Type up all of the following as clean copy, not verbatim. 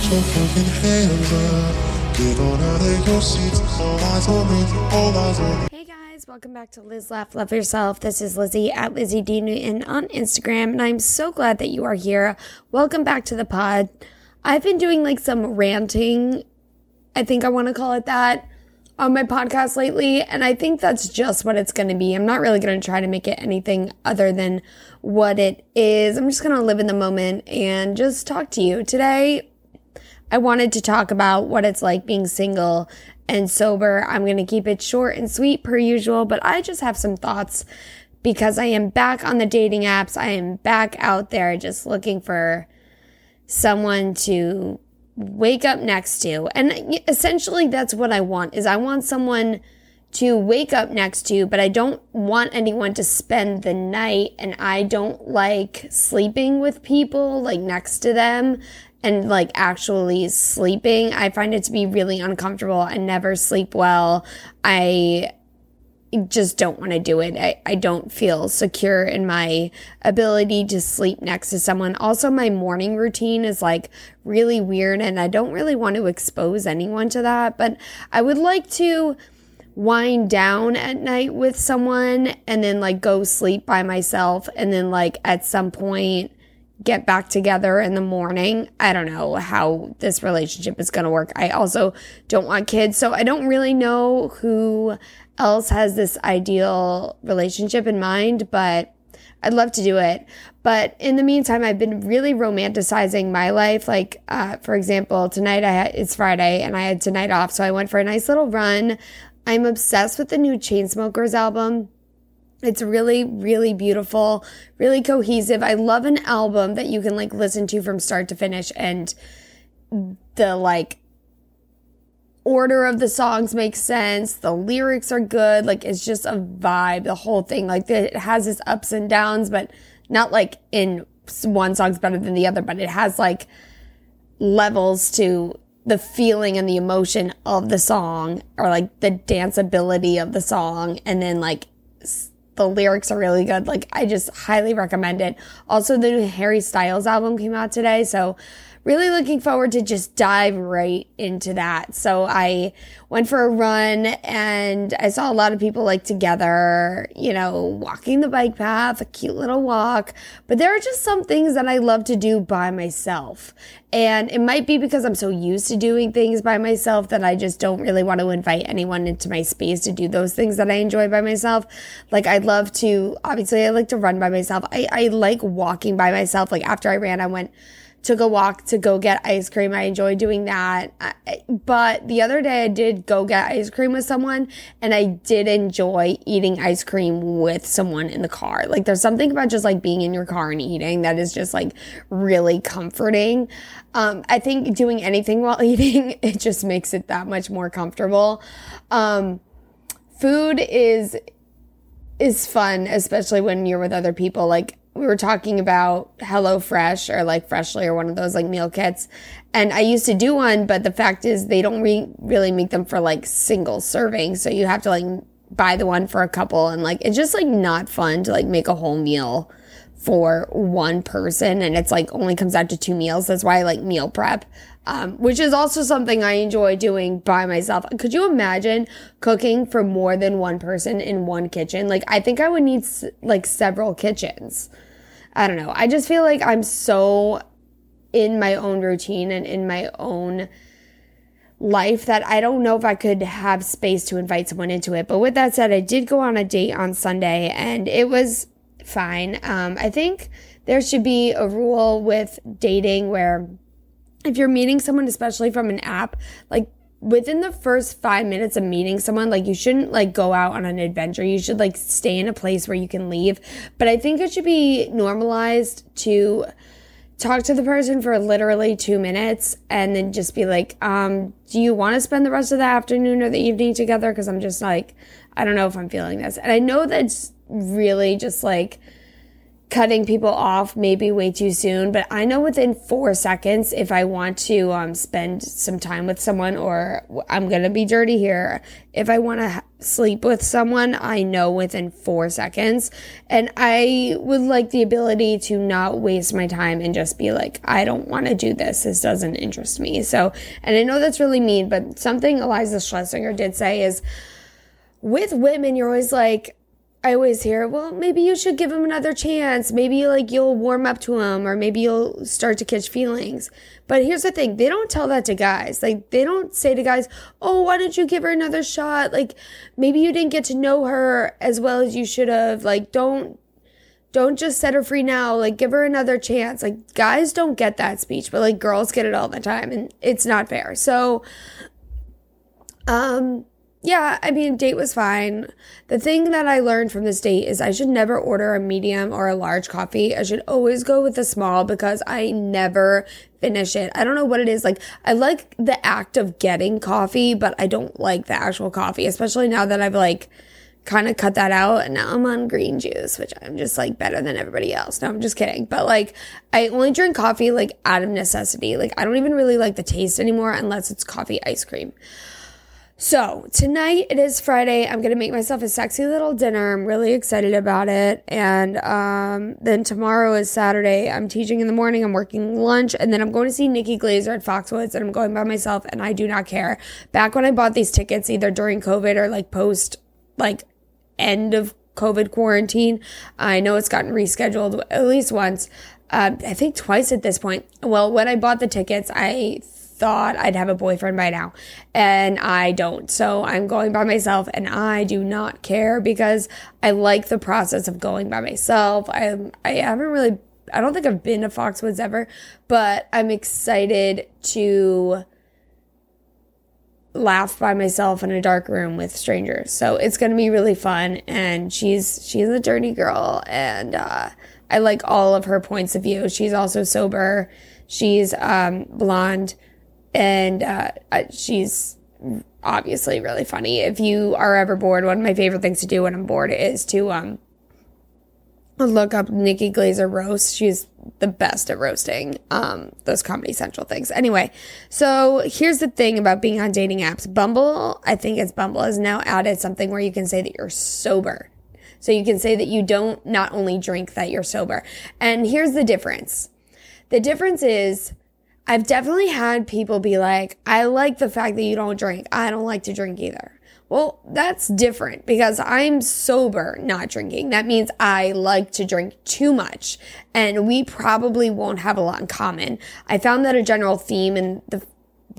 Get your fucking hands up. Get on out of your seats. All eyes on me. All eyes on me. Hey guys, welcome back to Liz Laugh Love Yourself. This is Lizzie at Lizzie D. Newton on Instagram, and I'm so glad that you are here. Welcome back to the pod. I've been doing like some ranting, I think I want to call it that, on my podcast lately, and I think that's just what it's going to be. I'm not really going to try to make it anything other than what it is. I'm just going to live in the moment and just talk to you. Today, I wanted to talk about what it's like being single and sober. I'm going to keep it short and sweet per usual, but I just have some thoughts because I am back on the dating apps. I am back out there just looking for someone to wake up next to. And essentially that's what I want, is I want someone to wake up next to, but I don't want anyone to spend the night, and I don't like sleeping with people like next to them and like actually sleeping. I find it to be really uncomfortable. I never sleep well. I just don't want to do it. I don't feel secure in my ability to sleep next to someone. Also, my morning routine is like really weird, and I don't really want to expose anyone to that, but I would like to wind down at night with someone and then like go sleep by myself and then like at some point get back together in the morning. I don't know how this relationship is going to work. I also don't want kids, so I don't really know who else has this ideal relationship in mind, but I'd love to do it. But in the meantime, I've been really romanticizing my life. Like, for example, tonight it's Friday and I had tonight off, so I went for a nice little run. I'm obsessed with the new Chainsmokers album. It's really, really beautiful, really cohesive. I love an album that you can like listen to from start to finish, and the like order of the songs makes sense. The lyrics are good. Like, it's just a vibe, the whole thing. Like, it has its ups and downs, but not like in one song's better than the other, but it has like levels to the feeling and the emotion of the song, or like the danceability of the song, and then like the lyrics are really good. Like, I just highly recommend it. Also, the new Harry Styles album came out today, so really looking forward to just dive right into that. So I went for a run, and I saw a lot of people like together, you know, walking the bike path, a cute little walk. But there are just some things that I love to do by myself. And it might be because I'm so used to doing things by myself that I just don't really want to invite anyone into my space to do those things that I enjoy by myself. Like, I love to, obviously, I like to run by myself. I like walking by myself. Like, after I ran, I took a walk to go get ice cream. I enjoy doing that. But the other day I did go get ice cream with someone, and I did enjoy eating ice cream with someone in the car. Like, there's something about just like being in your car and eating that is just like really comforting. I think doing anything while eating, it just makes it that much more comfortable. Food is fun, especially when you're with other people. Like, we were talking about HelloFresh or like Freshly or one of those like meal kits. And I used to do one, but the fact is they don't really make them for like single serving. So you have to like buy the one for a couple, and like it's just like not fun to like make a whole meal for one person, and it's like only comes out to two meals. That's why I like meal prep, which is also something I enjoy doing by myself. Could you imagine cooking for more than one person in one kitchen? Like, I think I would need like several kitchens. I don't know. I just feel like I'm so in my own routine and in my own life that I don't know if I could have space to invite someone into it. But with that said, I did go on a date on Sunday, and it was fine. I think there should be a rule with dating where if you're meeting someone, especially from an app, like within the first 5 minutes of meeting someone, like you shouldn't like go out on an adventure. You should like stay in a place where you can leave. But I think it should be normalized to talk to the person for literally 2 minutes and then just be like, do you want to spend the rest of the afternoon or the evening together? Because I'm just like, I don't know if I'm feeling this. And I know that's really just like cutting people off maybe way too soon, but I know within 4 seconds if I want to spend some time with someone, or I'm going to be dirty here, if I want to sleep with someone, I know within 4 seconds. And I would like the ability to not waste my time and just be like, I don't want to do this. This doesn't interest me. So, and I know that's really mean, but something Eliza Schlesinger did say is with women, you're always like, I always hear, well, maybe you should give him another chance. Maybe like you'll warm up to him, or maybe you'll start to catch feelings. But here's the thing. They don't tell that to guys. Like, they don't say to guys, oh, why don't you give her another shot? Like, maybe you didn't get to know her as well as you should have. Like, don't just set her free now. Like, give her another chance. Like, guys don't get that speech, but like girls get it all the time, and it's not fair. So, yeah, I mean, date was fine. The thing that I learned from this date is I should never order a medium or a large coffee. I should always go with a small because I never finish it. I don't know what it is. Like, I like the act of getting coffee, but I don't like the actual coffee, especially now that I've like kind of cut that out, and now I'm on green juice, which I'm just like better than everybody else. No, I'm just kidding. But like, I only drink coffee like out of necessity. Like, I don't even really like the taste anymore unless it's coffee ice cream. So tonight, it is Friday. I'm going to make myself a sexy little dinner. I'm really excited about it. And then tomorrow is Saturday. I'm teaching in the morning. I'm working lunch. And then I'm going to see Nikki Glaser at Foxwoods. And I'm going by myself. And I do not care. Back when I bought these tickets, either during COVID or like post, like end of COVID quarantine, I know it's gotten rescheduled at least once. I think twice at this point. Well, when I bought the tickets, I thought I'd have a boyfriend by now, and I don't. So I'm going by myself, and I do not care because I like the process of going by myself. I haven't really, I don't think I've been to Foxwoods ever, but I'm excited to laugh by myself in a dark room with strangers. So it's going to be really fun. And she's a dirty girl, and I like all of her points of view. She's also sober. She's blonde. And she's obviously really funny. If you are ever bored, one of my favorite things to do when I'm bored is to look up Nikki Glaser roast. She's the best at roasting those Comedy Central things. Anyway, so here's the thing about being on dating apps. Bumble, I think it's Bumble, has now added something where you can say that you're sober. So you can say that you don't not only drink, that you're sober. And here's the difference. The difference is, I've definitely had people be like, I like the fact that you don't drink. I don't like to drink either. Well, that's different because I'm sober, not drinking. That means I like to drink too much, and we probably won't have a lot in common. I found that a general theme in the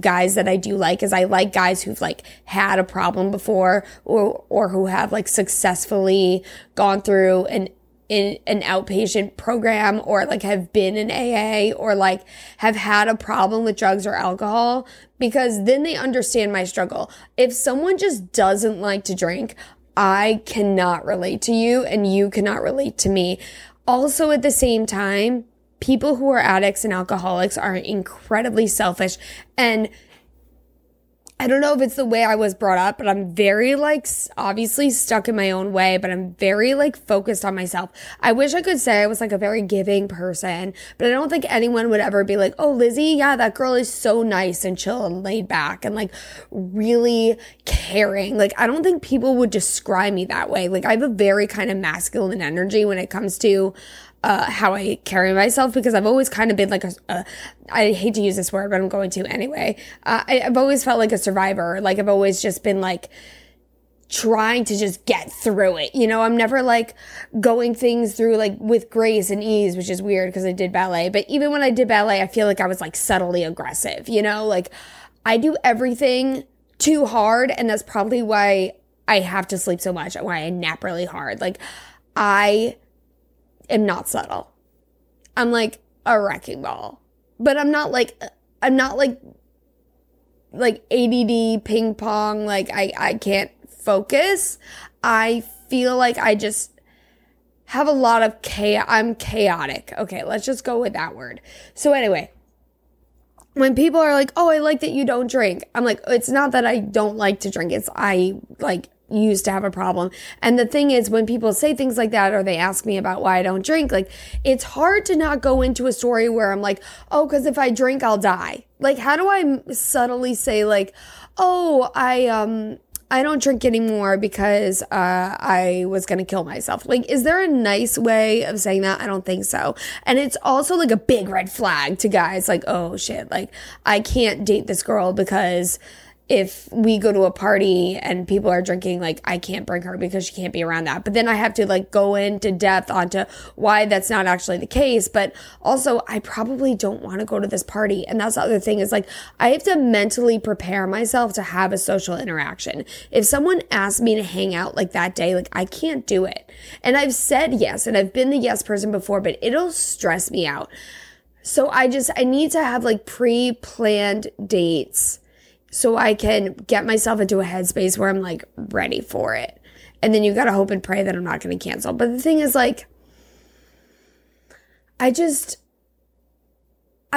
guys that I do like is I like guys who've like had a problem before, or who have like successfully gone through in an outpatient program, or like have been in AA, or like have had a problem with drugs or alcohol, because then they understand my struggle. If someone just doesn't like to drink, I cannot relate to you, and you cannot relate to me. Also, at the same time, people who are addicts and alcoholics are incredibly selfish, and I don't know if it's the way I was brought up, but I'm very like obviously stuck in my own way, but I'm very like focused on myself. I wish I could say I was like a very giving person, but I don't think anyone would ever be like, oh, Lizzie, yeah, that girl is so nice and chill and laid back and like really caring. Like, I don't think people would describe me that way. Like, I have a very kind of masculine energy when it comes to how I carry myself, because I've always kind of been like I hate to use this word, but I'm going to anyway. I've always felt like a survivor. Like, I've always just been like trying to just get through it. You know, I'm never like going things through like with grace and ease, which is weird because I did ballet. But even when I did ballet, I feel like I was like subtly aggressive, you know, like I do everything too hard. And that's probably why I have to sleep so much and why I nap really hard. Like, I am not subtle. I'm like a wrecking ball, but I'm not like ADD ping pong. Like, I can't focus. I feel like I just have a lot of chaos. I'm chaotic. Okay. Let's just go with that word. So anyway, when people are like, oh, I like that you don't drink. I'm like, it's not that I don't like to drink. It's I like used to have a problem. And the thing is, when people say things like that, or they ask me about why I don't drink, like, it's hard to not go into a story where I'm like, oh, because if I drink, I'll die. Like, how do I subtly say, like, oh, I don't drink anymore because I was going to kill myself. Like, is there a nice way of saying that? I don't think so. And it's also like a big red flag to guys, like, oh shit, like, I can't date this girl because if we go to a party and people are drinking, like, I can't bring her because she can't be around that. But then I have to, like, go into depth onto why that's not actually the case. But also, I probably don't want to go to this party. And that's the other thing is, like, I have to mentally prepare myself to have a social interaction. If someone asks me to hang out, like, that day, like, I can't do it. And I've said yes, and I've been the yes person before, but it'll stress me out. So I need to have, like, pre-planned dates so I can get myself into a headspace where I'm, like, ready for it. And then you got to hope and pray that I'm not going to cancel. But the thing is, like, I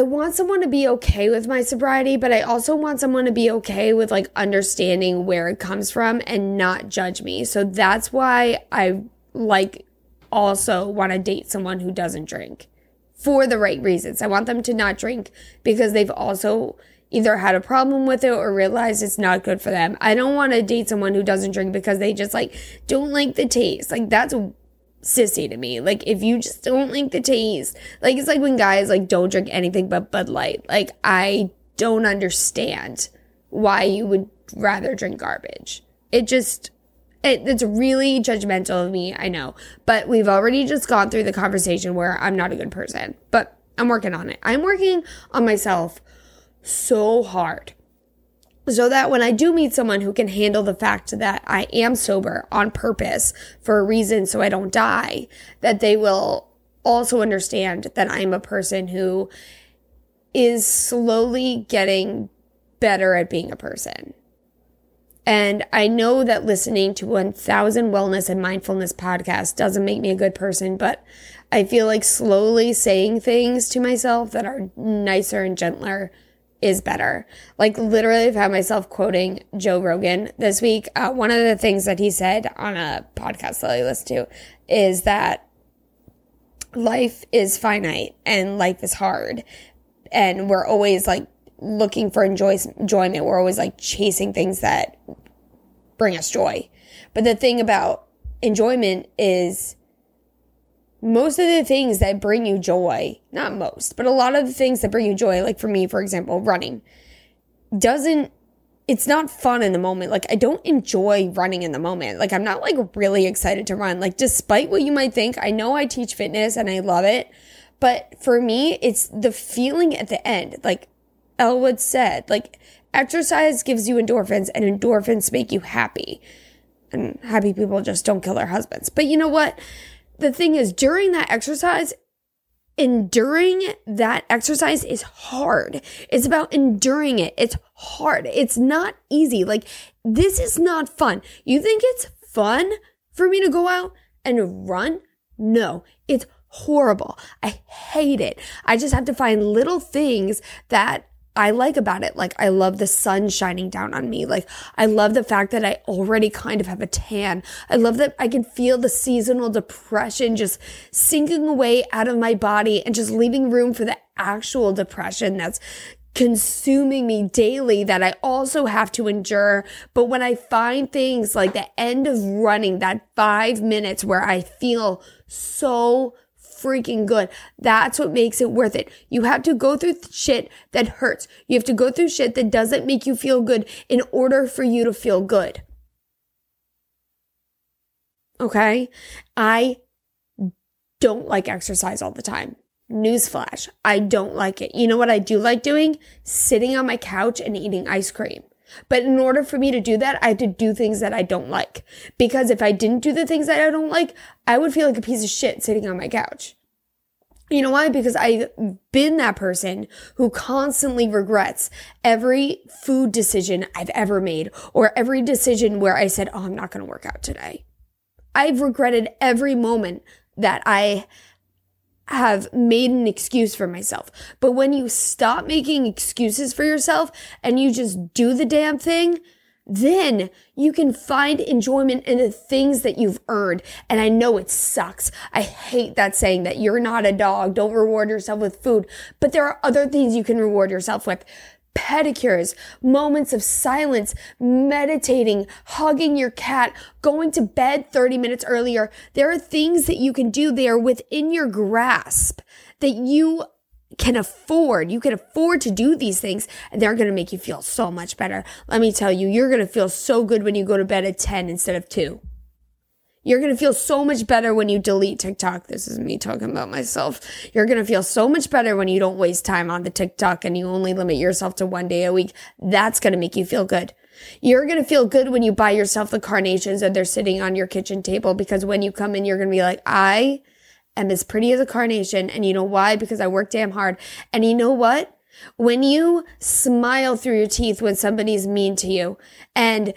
want someone to be okay with my sobriety, but I also want someone to be okay with, like, understanding where it comes from and not judge me. So that's why I, like, also want to date someone who doesn't drink for the right reasons. I want them to not drink because they've also either had a problem with it or realized it's not good for them. I don't want to date someone who doesn't drink because they just, like, don't like the taste. Like, that's sissy to me. Like, if you just don't like the taste. Like, it's like when guys, like, don't drink anything but Bud Light. Like, I don't understand why you would rather drink garbage. It's really judgmental of me, I know. But we've already just gone through the conversation where I'm not a good person. But I'm working on it. I'm working on myself so hard so that when I do meet someone who can handle the fact that I am sober on purpose for a reason so I don't die, that they will also understand that I'm a person who is slowly getting better at being a person. And I know that listening to 1,000 wellness and mindfulness podcasts doesn't make me a good person, but I feel like slowly saying things to myself that are nicer and gentler is better. Like, literally, I've had myself quoting Joe Rogan this week. One of the things that he said on a podcast that I listened to is that life is finite and life is hard. And we're always, like, looking for enjoyment. We're always, like, chasing things that bring us joy. But the thing about enjoyment is most of the things that bring you joy, not most, but a lot of the things that bring you joy, like for me, for example, running, it's not fun in the moment. Like, I don't enjoy running in the moment. Like, I'm not, like, really excited to run. Like, despite what you might think, I know I teach fitness and I love it, but for me, it's the feeling at the end. Like Elwood said, like, exercise gives you endorphins and endorphins make you happy. And happy people just don't kill their husbands. But you know what? The thing is, during that exercise, enduring that exercise is hard. It's about enduring it. It's hard. It's not easy. Like, this is not fun. You think it's fun for me to go out and run? No, it's horrible. I hate it. I just have to find little things that I like about it. Like, I love the sun shining down on me. Like, I love the fact that I already kind of have a tan. I love that I can feel the seasonal depression just sinking away out of my body and just leaving room for the actual depression that's consuming me daily that I also have to endure. But when I find things like the end of running, that 5 minutes where I feel so freaking good, that's what makes it worth it. You have to go through shit that hurts. You have to go through shit that doesn't make you feel good in order for you to feel good. Okay? I don't like exercise all the time. Newsflash, I don't like it. You know what I do like doing? Sitting on my couch and eating ice cream. But in order for me to do that, I have to do things that I don't like. Because if I didn't do the things that I don't like, I would feel like a piece of shit sitting on my couch. You know why? Because I've been that person who constantly regrets every food decision I've ever made or every decision where I said, oh, I'm not going to work out today. I've regretted every moment that I have made an excuse for myself. But when you stop making excuses for yourself and you just do the damn thing, then you can find enjoyment in the things that you've earned. And I know it sucks. I hate that saying that you're not a dog. Don't reward yourself with food. But there are other things you can reward yourself with. Pedicures, moments of silence, meditating, hugging your cat, going to bed 30 minutes earlier. There are things that you can do. They are within your grasp that you can afford. You can afford to do these things, and they're going to make you feel so much better. Let me tell you, you're going to feel so good when you go to bed at 10 instead of 2. You're going to feel so much better when you delete TikTok. This is me talking about myself. You're going to feel so much better when you don't waste time on the TikTok and you only limit yourself to one day a week. That's going to make you feel good. You're going to feel good when you buy yourself the carnations and they're sitting on your kitchen table, because when you come in, you're going to be like, I am as pretty as a carnation. And you know why? Because I work damn hard. And you know what? When you smile through your teeth when somebody's mean to you, and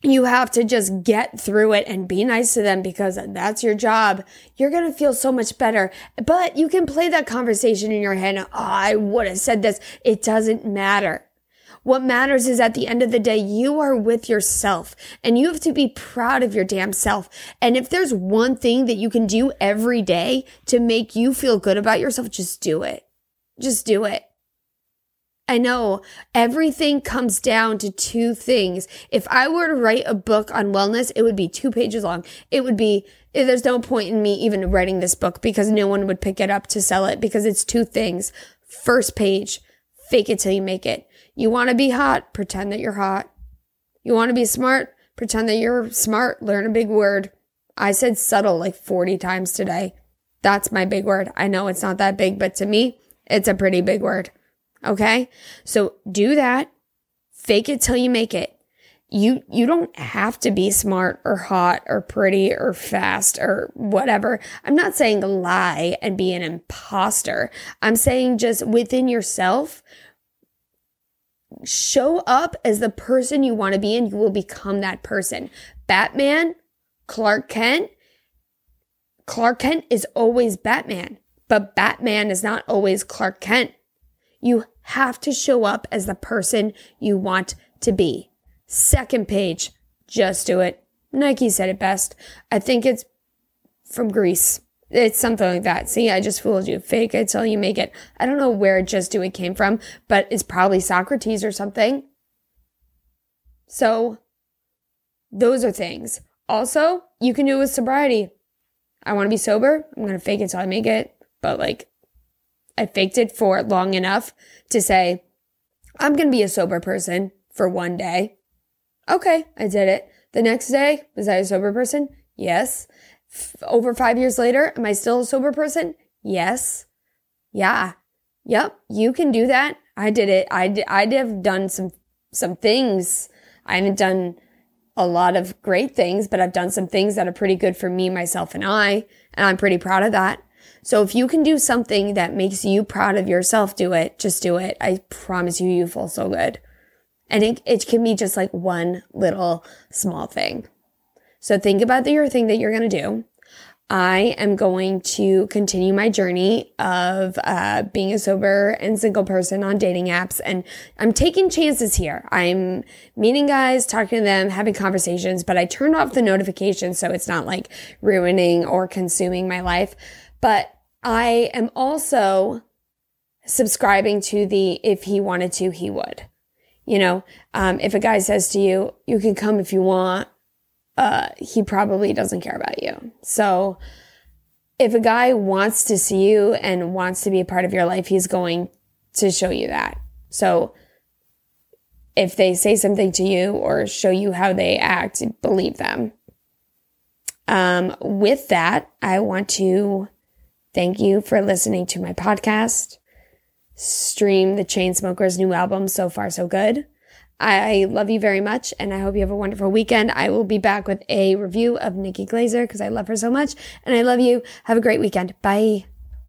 you have to just get through it and be nice to them because that's your job, you're going to feel so much better. But you can play that conversation in your head. Oh, I would have said this. It doesn't matter. What matters is at the end of the day, you are with yourself, and you have to be proud of your damn self. And if there's one thing that you can do every day to make you feel good about yourself, just do it. Just do it. I know everything comes down to two things. If I were to write a book on wellness, it would be 2 pages long. It would be, there's no point in me even writing this book because no one would pick it up to sell it, because it's 2 things. First page, fake it till you make it. You want to be hot, pretend that you're hot. You want to be smart, pretend that you're smart. Learn a big word. I said subtle like 40 times today. That's my big word. I know it's not that big, but to me, it's a pretty big word. Okay, so do that. Fake it till you make it. You don't have to be smart or hot or pretty or fast or whatever. I'm not saying lie and be an imposter. I'm saying just within yourself, show up as the person you want to be, and you will become that person. Batman, Clark Kent. Clark Kent is always Batman, but Batman is not always Clark Kent. You have to show up as the person you want to be. Second page, just do it. Nike said it best. I think it's from Greece. It's something like that. See, I just fooled you. Fake it till you make it. I don't know where just do it came from, but it's probably Socrates or something. So those are things. Also, you can do it with sobriety. I want to be sober. I'm going to fake it till I make it. But like, I faked it for long enough to say, I'm going to be a sober person for one day. Okay, I did it. The next day, was I a sober person? Yes. Over 5 years later, am I still a sober person? Yes. Yeah. Yep, you can do that. I did it. I'd have done some things. I haven't done a lot of great things, but I've done some things that are pretty good for me, myself, and I. And I'm pretty proud of that. So if you can do something that makes you proud of yourself, do it. Just do it. I promise you, you feel so good. And it can be just like one little small thing. So think about your thing that you're going to do. I am going to continue my journey of being a sober and single person on dating apps. And I'm taking chances here. I'm meeting guys, talking to them, having conversations, but I turned off the notifications so it's not like ruining or consuming my life. But I am also subscribing to the if he wanted to, he would. You know, if a guy says to you, you can come if you want, he probably doesn't care about you. So if a guy wants to see you and wants to be a part of your life, he's going to show you that. So if they say something to you or show you how they act, believe them. With that, I want to thank you for listening to my podcast. Stream the Chainsmokers' new album, So Far So Good. I love you very much, and I hope you have a wonderful weekend. I will be back with a review of Nikki Glaser because I love her so much, and I love you. Have a great weekend. Bye.